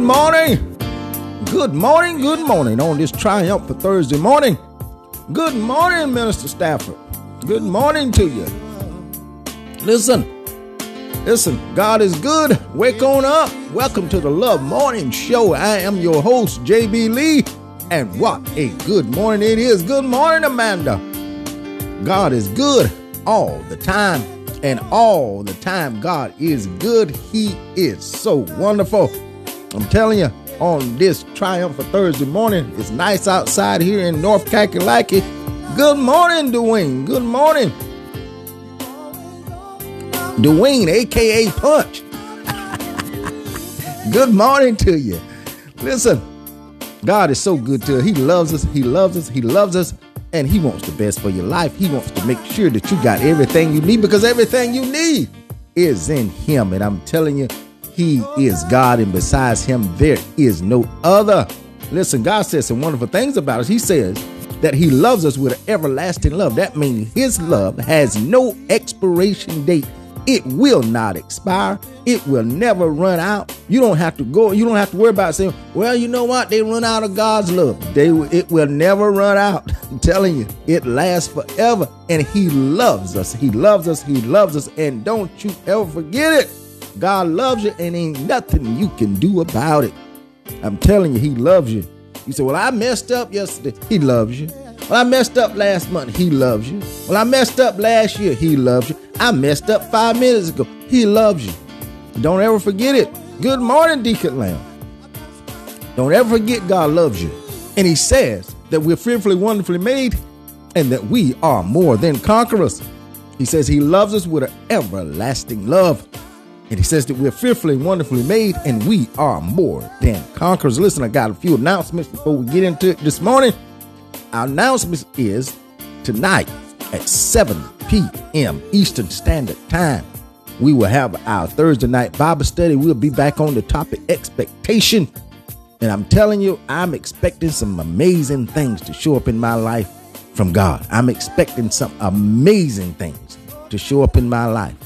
Good morning on this triumphant Thursday morning. Good morning, Minister Stafford. Good morning to you. Listen, God is good. Wake on up. Welcome to the Love Morning Show. I am your host, JB Lee, and what a good morning it is. Good morning, Amanda. God is good all the time, and all the time God is good. He is so wonderful. I'm telling you, on this triumphant Thursday morning, it's nice outside here in North Kakalaki. Good morning, Dwayne. Good morning. Dwayne, a.k.a. Punch. Good morning to you. Listen, God is so good to us. He loves us. And he wants the best for your life. He wants to make sure that you got everything you need, because everything you need is in him. And I'm telling you, he is God, and besides him, there is no other. Listen, God says some wonderful things about us. He says that he loves us with an everlasting love. That means his love has no expiration date. It will not expire. It will never run out. You don't have to go. You don't have to worry about saying, well, you know what? They run out of God's love. It will never run out. I'm telling you, it lasts forever. And he loves us. He loves us. He loves us. And don't you ever forget it. God loves you, and ain't nothing you can do about it. I'm telling you, he loves you. You say, well, I messed up yesterday. He loves you. Well, I messed up last month. He loves you. Well, I messed up last year. He loves you. I messed up 5 minutes ago. He loves you. Don't ever forget it. Good morning, Deacon Lamb. Don't ever forget God loves you. And he says that we're fearfully, wonderfully made, and that we are more than conquerors. He says he loves us with an everlasting love. And he says that we're fearfully, wonderfully made, and we are more than conquerors. Listen, I got a few announcements before we get into it this morning. Our announcement is tonight at 7 p.m. Eastern Standard Time, we will have our Thursday night Bible study. We'll be back on the topic expectation. And I'm telling you, I'm expecting some amazing things to show up in my life from God. I'm expecting some amazing things to show up in my life.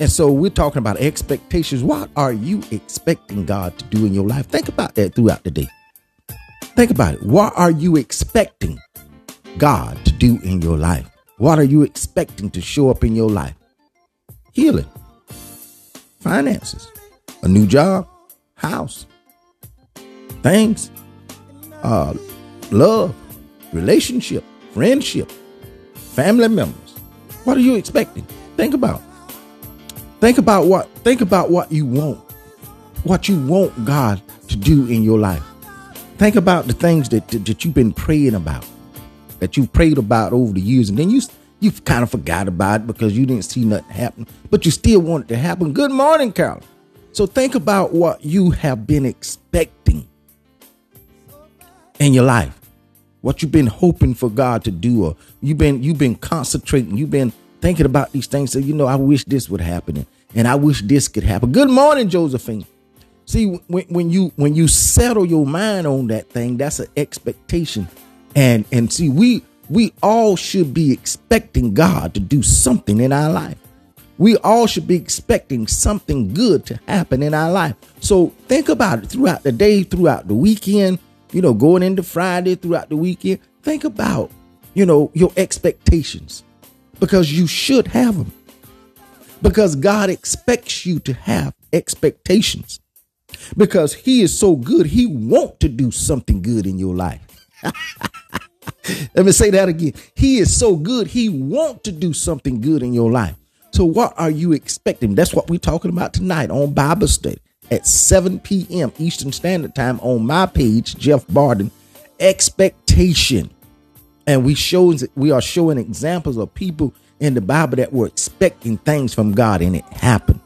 And so we're talking about expectations. What are you expecting God to do in your life? Think about that throughout the day. Think about it. What are you expecting God to do in your life? What are you expecting to show up in your life? Healing, finances, a new job, house, things, love, relationship, friendship, family members. What are you expecting? Think about what you want. What you want God to do in your life. Think about the things that you've been praying about, that you prayed about over the years, and then you kind of forgot about it because you didn't see nothing happen, but you still want it to happen. Good morning, Carol. So think about what you have been expecting in your life, what you've been hoping for God to do, or you've been concentrating, you've been thinking about these things. So, you know, I wish this would happen, and I wish this could happen. Good morning, Josephine. See, when you settle your mind on that thing, that's an expectation. And see, we all should be expecting God to do something in our life. We all should be expecting something good to happen in our life. So think about it throughout the day, throughout the weekend, you know, going into Friday, throughout the weekend. Think about, you know, your expectations, because you should have them, because God expects you to have expectations. Because he is so good, he wants to do something good in your life. Let me say that again. He is so good, he wants to do something good in your life. So what are you expecting? That's what we're talking about tonight on Bible Study at 7 p.m. Eastern Standard Time on my page, Jeff Barden, Expectation. And we are showing examples of people in the Bible that were expecting things from God, and it happened.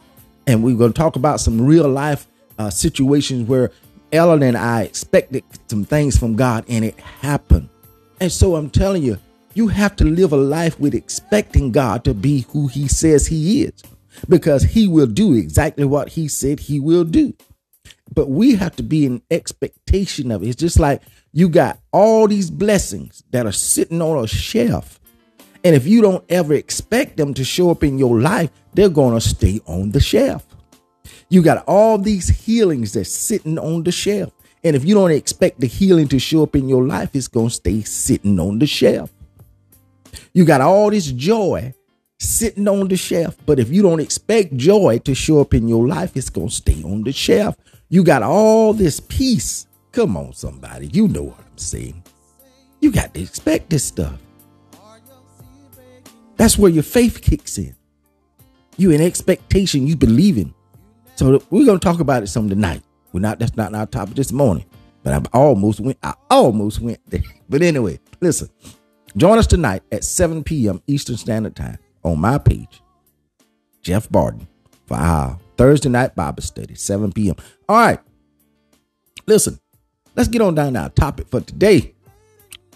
And we're going to talk about some real life situations where Ellen and I expected some things from God, and it happened. And so I'm telling you, you have to live a life with expecting God to be who he says he is, because he will do exactly what he said he will do. But we have to be in expectation of it. It's just like you got all these blessings that are sitting on a shelf, and if you don't ever expect them to show up in your life, they're going to stay on the shelf. You got all these healings that's sitting on the shelf. And if you don't expect the healing to show up in your life, it's going to stay sitting on the shelf. You got all this joy sitting on the shelf. But if you don't expect joy to show up in your life, it's going to stay on the shelf. You got all this peace. Come on, somebody. You know what I'm saying. You got to expect this stuff. That's where your faith kicks in. You in expectation. You believe in. So we're going to talk about it some tonight. We're not. That's not our topic this morning. But I almost went there. But anyway, listen. Join us tonight at 7 p.m. Eastern Standard Time on my page, Jeff Barden, for our Thursday night Bible study, 7 p.m. All right. Listen, let's get on down to our topic for today.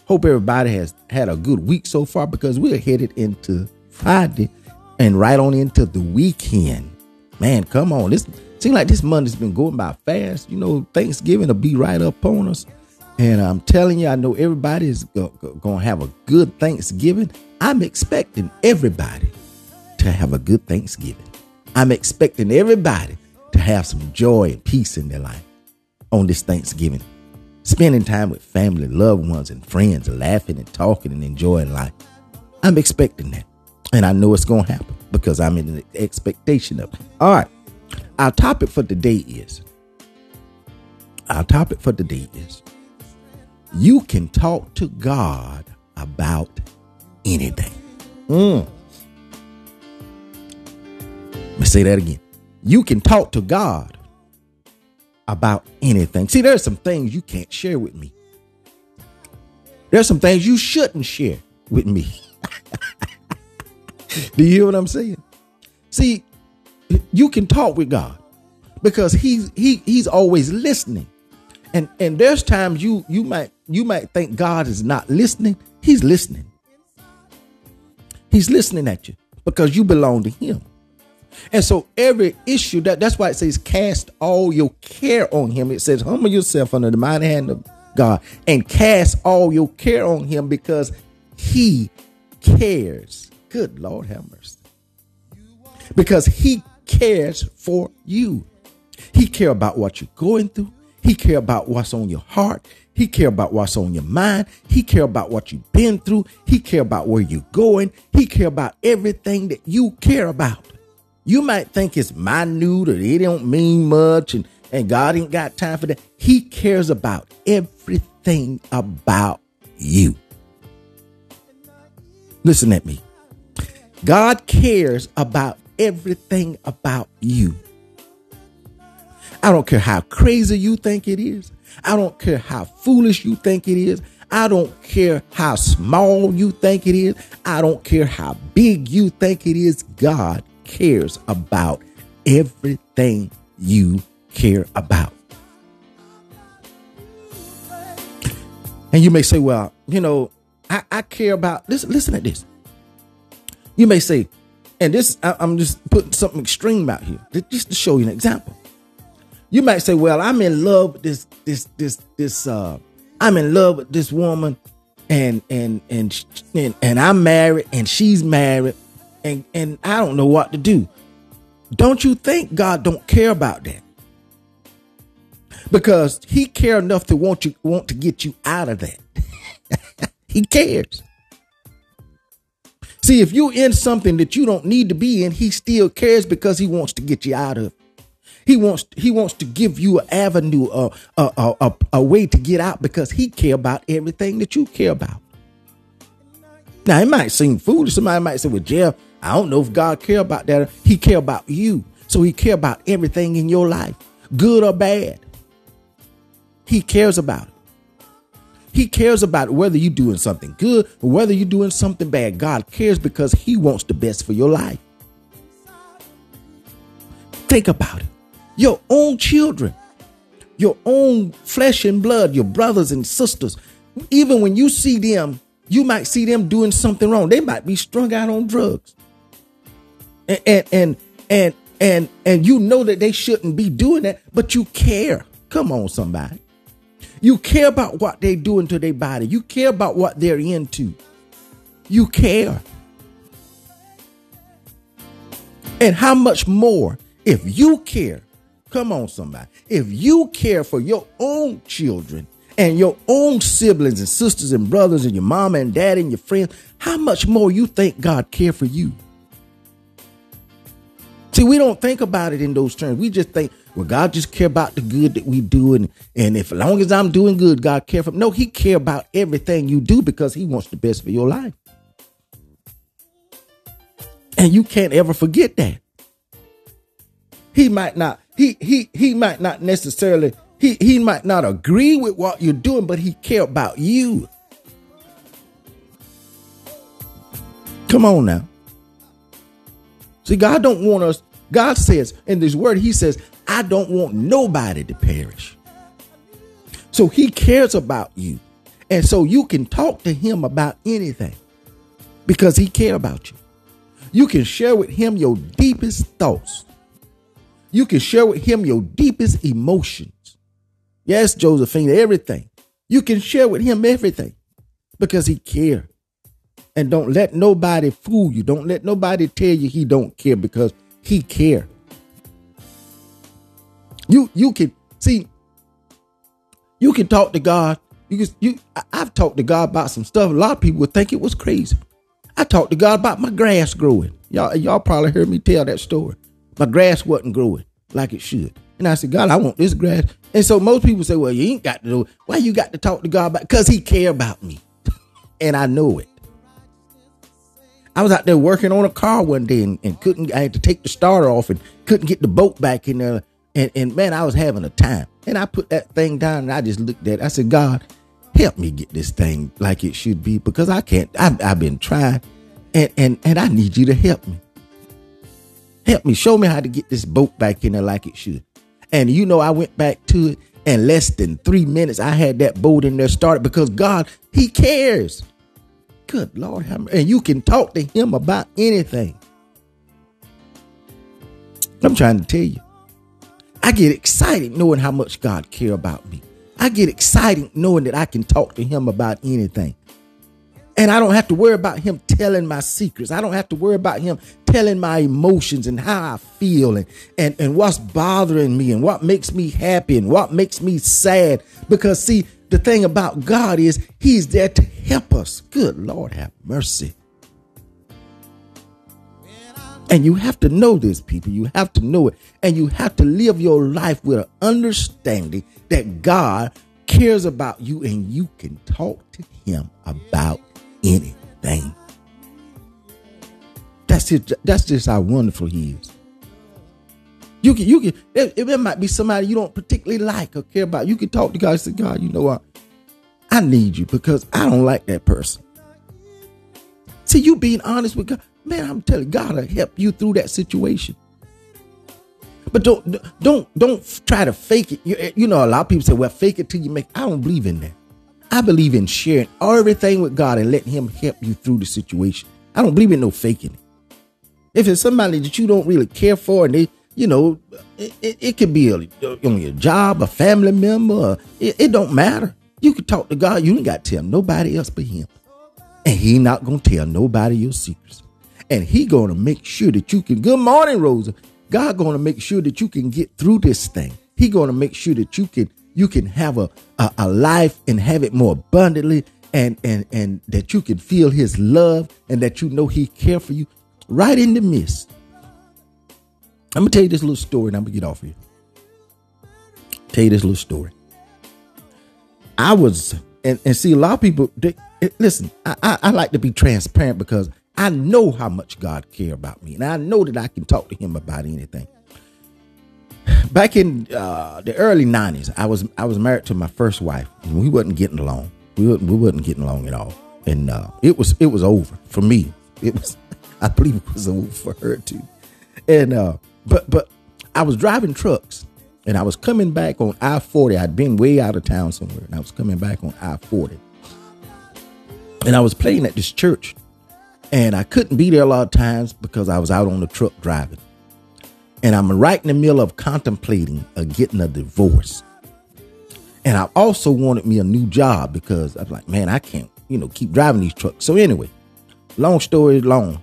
Hope everybody has had a good week so far, because we're headed into Friday and right on into the weekend. Man, come on. This seems like this Monday's been going by fast. You know, Thanksgiving will be right up on us. And I'm telling you, I know everybody is going to have a good Thanksgiving. I'm expecting everybody to have a good Thanksgiving. I'm expecting everybody to have some joy and peace in their life on this Thanksgiving. Spending time with family, loved ones, and friends, laughing and talking and enjoying life. I'm expecting that. And I know it's going to happen because I'm in the expectation of it. All right. Our topic for today is. You can talk to God about anything. Let me say that again. You can talk to God about anything. See, there's some things you can't share with me. There's some things you shouldn't share with me. Do you hear what I'm saying? See, you can talk with God because he's always listening. And there's times you might think God is not listening. He's listening. He's listening at you because you belong to him. And so every issue, that's why it says cast all your care on him. It says humble yourself under the mighty hand of God and cast all your care on him because he cares. Good Lord have mercy. Because he cares for you. He cares about what you're going through. He care about what's on your heart. He care about what's on your mind. He care about what you've been through. He care about where you're going. He care about everything that you care about. You might think it's minute or it don't mean much and God ain't got time for that. He cares about everything about you. Listen at me. God cares about everything about you. I don't care how crazy you think it is. I don't care how foolish you think it is. I don't care how small you think it is. I don't care how big you think it is. God cares about everything you care about. And you may say, well, you know, I care about this. Listen to this. You may say, and this, I'm just putting something extreme out here just to show you an example. You might say, well, I'm in love with this woman and I'm married and she's married and I don't know what to do. Don't you think God don't care about that? Because he care enough to want to get you out of that. He cares. See, if you're in something that you don't need to be in, he still cares because he wants to get you out of it. He wants to give you an avenue, a way to get out because he care about everything that you care about. Now, it might seem foolish. Somebody might say, well, Jeff, I don't know if God care about that. He care about you. So he care about everything in your life, good or bad. He cares about it. He cares about whether you're doing something good or whether you're doing something bad. God cares because he wants the best for your life. Think about it. Your own children, your own flesh and blood, your brothers and sisters, even when you see them, you might see them doing something wrong. They might be strung out on drugs. And you know that they shouldn't be doing that, but you care. Come on, somebody. You care about what they're doing to their body. You care about what they're into. You care. And how much more if you care Come on, somebody. If you care for your own children and your own siblings and sisters and brothers and your mama and daddy and your friends, how much more you think God care for you? See, we don't think about it in those terms. We just think, well, God just care about the good that we do. And if as long as I'm doing good, God care for me. No, he care about everything you do because he wants the best for your life. And you can't ever forget that. He might not agree with what you're doing, but he care about you. Come on now. See, God don't want us. God says in this word, he says, I don't want nobody to perish. So he cares about you. And so you can talk to him about anything because he cares about you. You can share with him your deepest thoughts. You can share with him your deepest emotions. Yes, Josephine, everything. You can share with him everything because he cares. And don't let nobody fool you. Don't let nobody tell you he don't care because he cares. You can talk to God. I've talked to God about some stuff. A lot of people would think it was crazy. I talked to God about my grass growing. Y'all probably heard me tell that story. My grass wasn't growing like it should. And I said, God, I want this grass. And so most people say, well, you ain't got to do it. Why you got to talk to God about it? Because he care about me. And I know it. I was out there working on a car one day and I had to take the starter off and couldn't get the bolt back in there. And man, I was having a time. And I put that thing down and I just looked at it. I said, God, help me get this thing like it should be because I can't. I've been trying and I need you to help me. Help me. Show me how to get this bolt back in there like it should. And, you know, I went back to it and less than 3 minutes I had that bolt in there started because God, he cares. Good Lord. And you can talk to him about anything. I'm trying to tell you. I get excited knowing how much God cares about me. I get excited knowing that I can talk to him about anything. And I don't have to worry about him telling my secrets. I don't have to worry about him telling my emotions and how I feel and what's bothering me and what makes me happy and what makes me sad. Because, see, the thing about God is he's there to help us. Good Lord, have mercy. And you have to know this, people. You have to know it. And you have to live your life with an understanding that God cares about you and you can talk to him about anything. That's it. That's just how wonderful he is. You can. It might be somebody you don't particularly like or care about. You can talk to God and say, God, you know what? I need you because I don't like that person. See, you being honest with God. Man, I'm telling you, God will help you through that situation. But don't try to fake it. You know, a lot of people say, well, fake it till you make it. I don't believe in that. I believe in sharing everything with God and letting him help you through the situation. I don't believe in no faking it. If it's somebody that you don't really care for and they, you know, it could be on your job, a family member. It don't matter. You can talk to God. You ain't got to tell nobody else but him. And he not going to tell nobody your secrets. And he going to make sure that you can. Good morning, Rosa. God going to make sure that you can get through this thing. He going to make sure that you can have a life and have it more abundantly and that you can feel his love and that, you know, he care for you right in the midst. I'm going to tell you this little story and I'm going to get off of here. Tell you this little story. I was and see a lot of people. Listen, I like to be transparent because I know how much God cares about me, and I know that I can talk to him about anything. Back in the early 90s, I was married to my first wife, and we wasn't getting along. We wasn't getting along at all, and it was over for me. It was, I believe, it was over for her too. And but I was driving trucks, and I was coming back on I-40. I'd been way out of town somewhere, and I was coming back on I-40, and I was playing at this church. And I couldn't be there a lot of times because I was out on the truck driving. And I'm right in the middle of contemplating getting a divorce. And I also wanted me a new job because I was like, man, I can't, you know, keep driving these trucks. So anyway, long story long.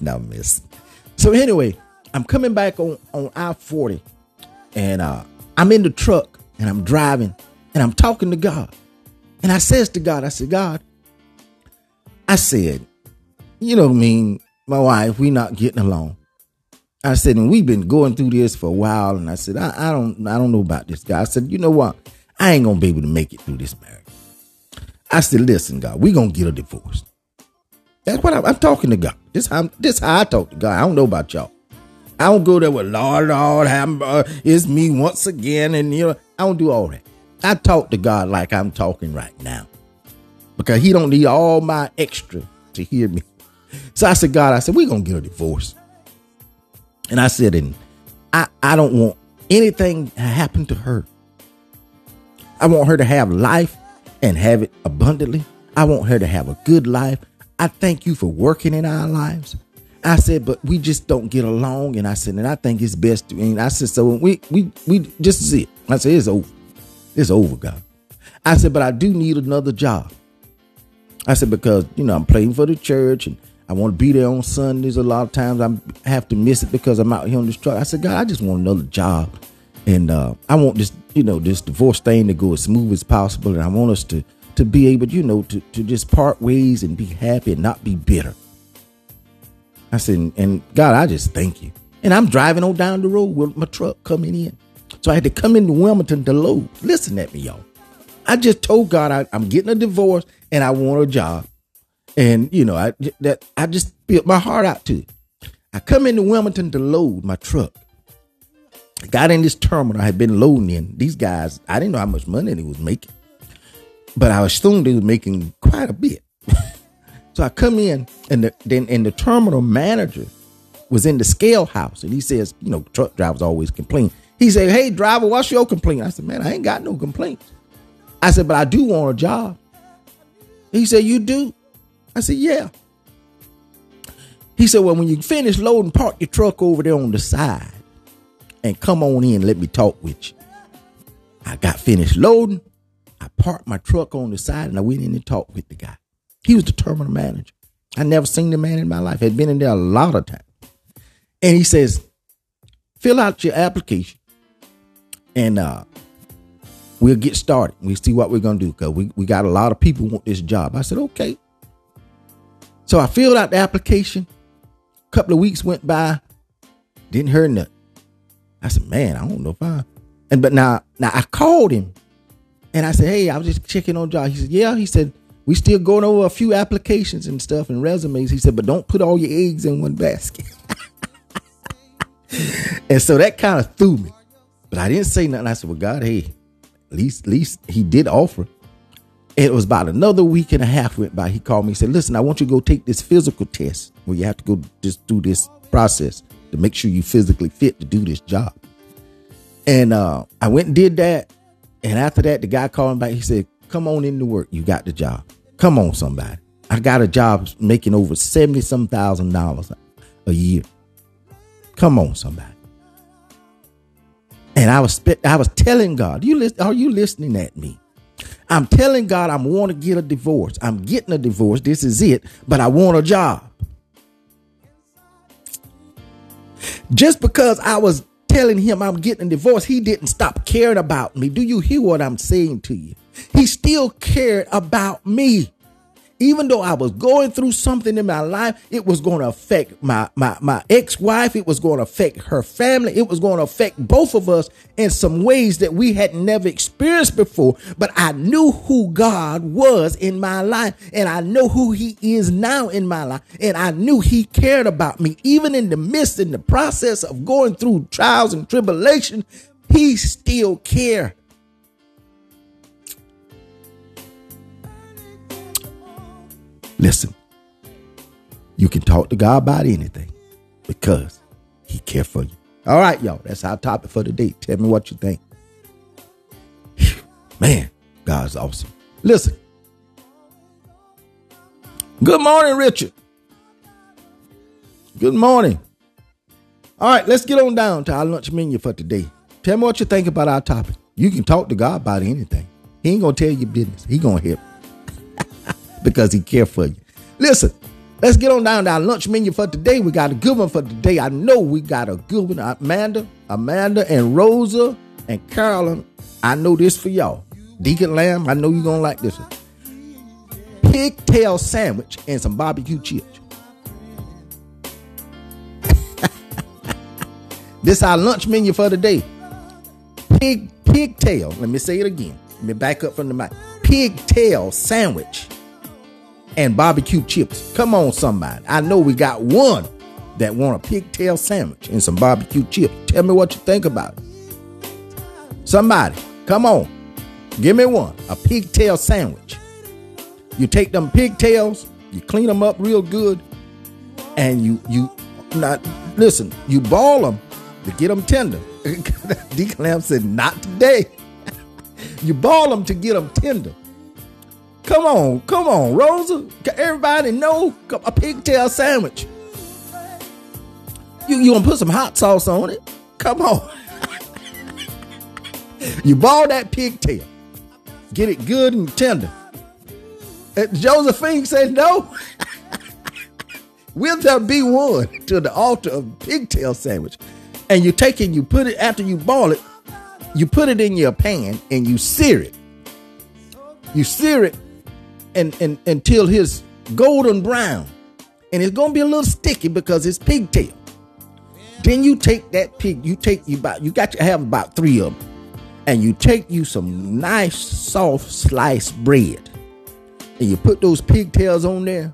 No, miss. So anyway, I'm coming back on I-40 And I'm in the truck and I'm driving and I'm talking to God. And I says to God, I said, God, I said, you know, my wife, we not getting along. I said, and we've been going through this for a while. And I said, I don't know about this guy. I said, you know what? I ain't going to be able to make it through this marriage. I said, listen, God, we going to get a divorce. That's what I'm talking to God. This how I talk to God. I don't know about y'all. I don't go there with Lord, it's me once again. And, you know, I don't do all that. I talk to God like I'm talking right now, because he don't need all my extra to hear me. So I said, God, I said, we're going to get a divorce. And I said, and I don't want anything to happen to her. I want her to have life and have it abundantly. I want her to have a good life. I thank you for working in our lives. I said, but we just don't get along. And I said, and I think it's best to, and I said, so we just see it. I said, it's over. It's over, God. I said, but I do need another job. I said, because, you know, I'm playing for the church and I want to be there on Sundays. A lot of times I have to miss it because I'm out here on this truck. I said, God, I just want another job. And I want this, you know, this divorce thing to go as smooth as possible. And I want us to be able, you know, to just part ways and be happy and not be bitter. I said, and God, I just thank you. And I'm driving on down the road with my truck coming in. So I had to come into Wilmington to load. Listen at me, y'all. I just told God I'm getting a divorce and I want a job. And, you know, I just spilled my heart out to it. I come into Wilmington to load my truck. I got in this terminal I had been loading in. These guys, I didn't know how much money they was making, but I assumed they was making quite a bit. So I come in and the terminal manager was in the scale house. And he says, you know, truck drivers always complain. He said, hey, driver, what's your complaint? I said, man, I ain't got no complaints. I said, but I do want a job. He said, you do? I said, yeah. He said, well, when you finish loading, park your truck over there on the side and come on in. Let me talk with you. I got finished loading. I parked my truck on the side and I went in and talked with the guy. He was the terminal manager. I never seen the man in my life. Had been in there a lot of times. And he says, fill out your application and we'll get started. We'll see what we're going to do, because we got a lot of people want this job. I said, okay. So I filled out the application. A couple of weeks went by. Didn't hear nothing. I said, man, I don't know if I. And but now I called him and I said, hey, I was just checking on job. He said, yeah. He said, we still going over a few applications and stuff and resumes. He said, but don't put all your eggs in one basket. And so that kind of threw me. But I didn't say nothing. I said, well, God, hey, at least he did offer. It was about another week and a half went by. He called me and said, listen, I want you to go take this physical test where you have to go just do this process to make sure you physically fit to do this job. And I went and did that. And after that, the guy called me back. He said, come on into work. You got the job. Come on, somebody. I got a job making over $70,000 a year. Come on, somebody. And I was telling God, are you listening at me? I'm telling God I want to get a divorce. I'm getting a divorce. This is it. But I want a job. Just because I was telling him I'm getting a divorce, he didn't stop caring about me. Do you hear what I'm saying to you? He still cared about me. Even though I was going through something in my life, it was going to affect my ex-wife. It was going to affect her family. It was going to affect both of us in some ways that we had never experienced before. But I knew who God was in my life, and I know who he is now in my life. And I knew he cared about me. Even in the midst, in the process of going through trials and tribulation, he still cared. Listen, you can talk to God about anything because he cares for you. All right, y'all. That's our topic for today. Tell me what you think. Man, God's awesome. Listen. Good morning, Richard. Good morning. All right, let's get on down to our lunch menu for today. Tell me what you think about our topic. You can talk to God about anything. He ain't going to tell you business. He going to help you. Because he cares for you. Listen, Let's get on down to our lunch menu for today. We got a good one for today. I know we got a good one. Amanda and Rosa and Carolyn, I know this for y'all. Deacon Lamb, I know you're going to like this one. Pigtail sandwich and some barbecue chips. This our lunch menu for today. Pigtail. Let me say it again. Let me back up from the mic. Pigtail sandwich and barbecue chips. Come on, somebody. I know we got one that want a pigtail sandwich and some barbecue chips. Tell me what you think about it. Somebody, come on. Give me one. A pigtail sandwich. You take them pigtails, you clean them up real good, and you ball them to get them tender. Deacon Lamb said, not today. You ball them to get them tender. Come on, Rosa. Everybody know a pigtail sandwich. You gonna put some hot sauce on it? Come on. You ball that pigtail. Get it good and tender. Josephine said no. Will there be one to the altar of pigtail sandwich? And you take it, you put it, after you boil it, you put it in your pan and you sear it. You sear it and until it's golden brown. And it's gonna be a little sticky because it's pigtail. Then you take that pig, you have about three of them. And you take you some nice soft sliced bread. And you put those pigtails on there,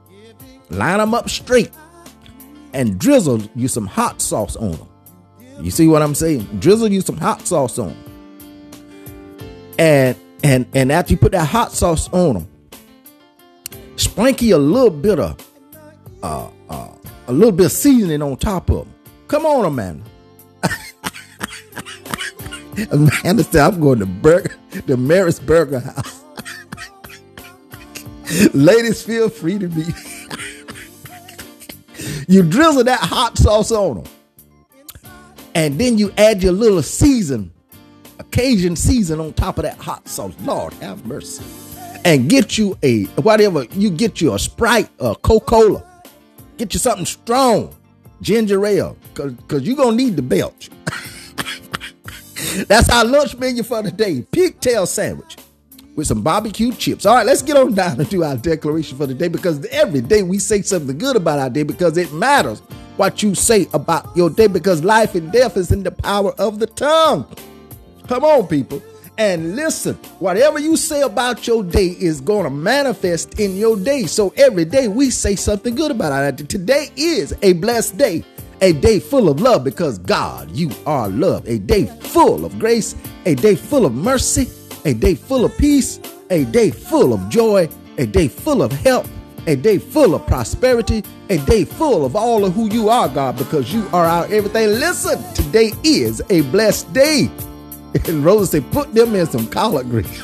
line them up straight, and drizzle you some hot sauce on them. You see what I'm saying? Drizzle you some hot sauce on them. And after you put that hot sauce on them, sprinkle a little bit of seasoning on top of them. Come on, Amanda. Amanda said, I'm going to the Mary's Burger House. Ladies, feel free to be. You drizzle that hot sauce on them. And then you add your little season, Cajun season on top of that hot sauce. Lord have mercy. And get you a Sprite or Coca-Cola. Get you something strong. Ginger ale. Because you're going to need the belch. That's our lunch menu for today. Pigtail sandwich with some barbecue chips. All right, let's get on down and do our declaration for the day, because every day we say something good about our day, because it matters what you say about your day, because life and death is in the power of the tongue. Come on, people, and listen. Whatever you say about your day is going to manifest in your day. So every day we say something good about our day. Today is a blessed day. A day full of love, because God, you are love. A day full of grace. A day full of mercy. A day full of peace. A day full of joy. A day full of help. A day full of prosperity. A day full of all of who you are, God, because you are our everything. Listen, today is a blessed day. And Rosa said, put them in some collard greens.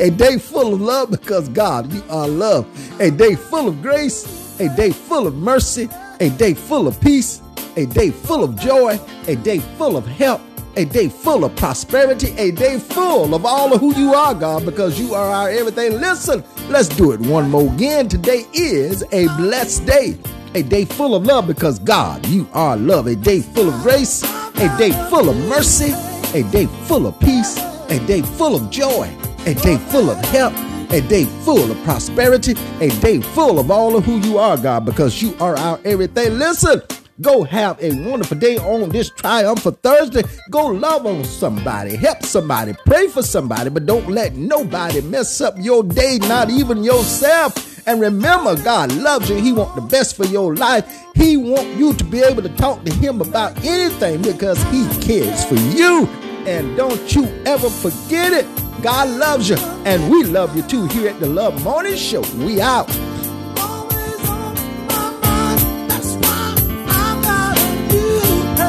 A day full of love, because God, you are love. A day full of grace. A day full of mercy. A day full of peace, a day full of joy, a day full of help, a day full of prosperity, a day full of all of who you are, God, because you are our everything. Listen, let's do it one more again. Today is a blessed day, a day full of love, because God, you are love, a day full of grace, a day full of mercy, a day full of peace, a day full of joy, a day full of help, a day full of prosperity, a day full of all of who you are, God, because you are our everything. Listen, go have a wonderful day on this Triumphant Thursday. Go love on somebody, help somebody, pray for somebody, but don't let nobody mess up your day, not even yourself. And remember, God loves you. He wants the best for your life. He wants you to be able to talk to him about anything, because he cares for you. And don't you ever forget it. God loves you, and we love you too here at the Love Morning Show. We out.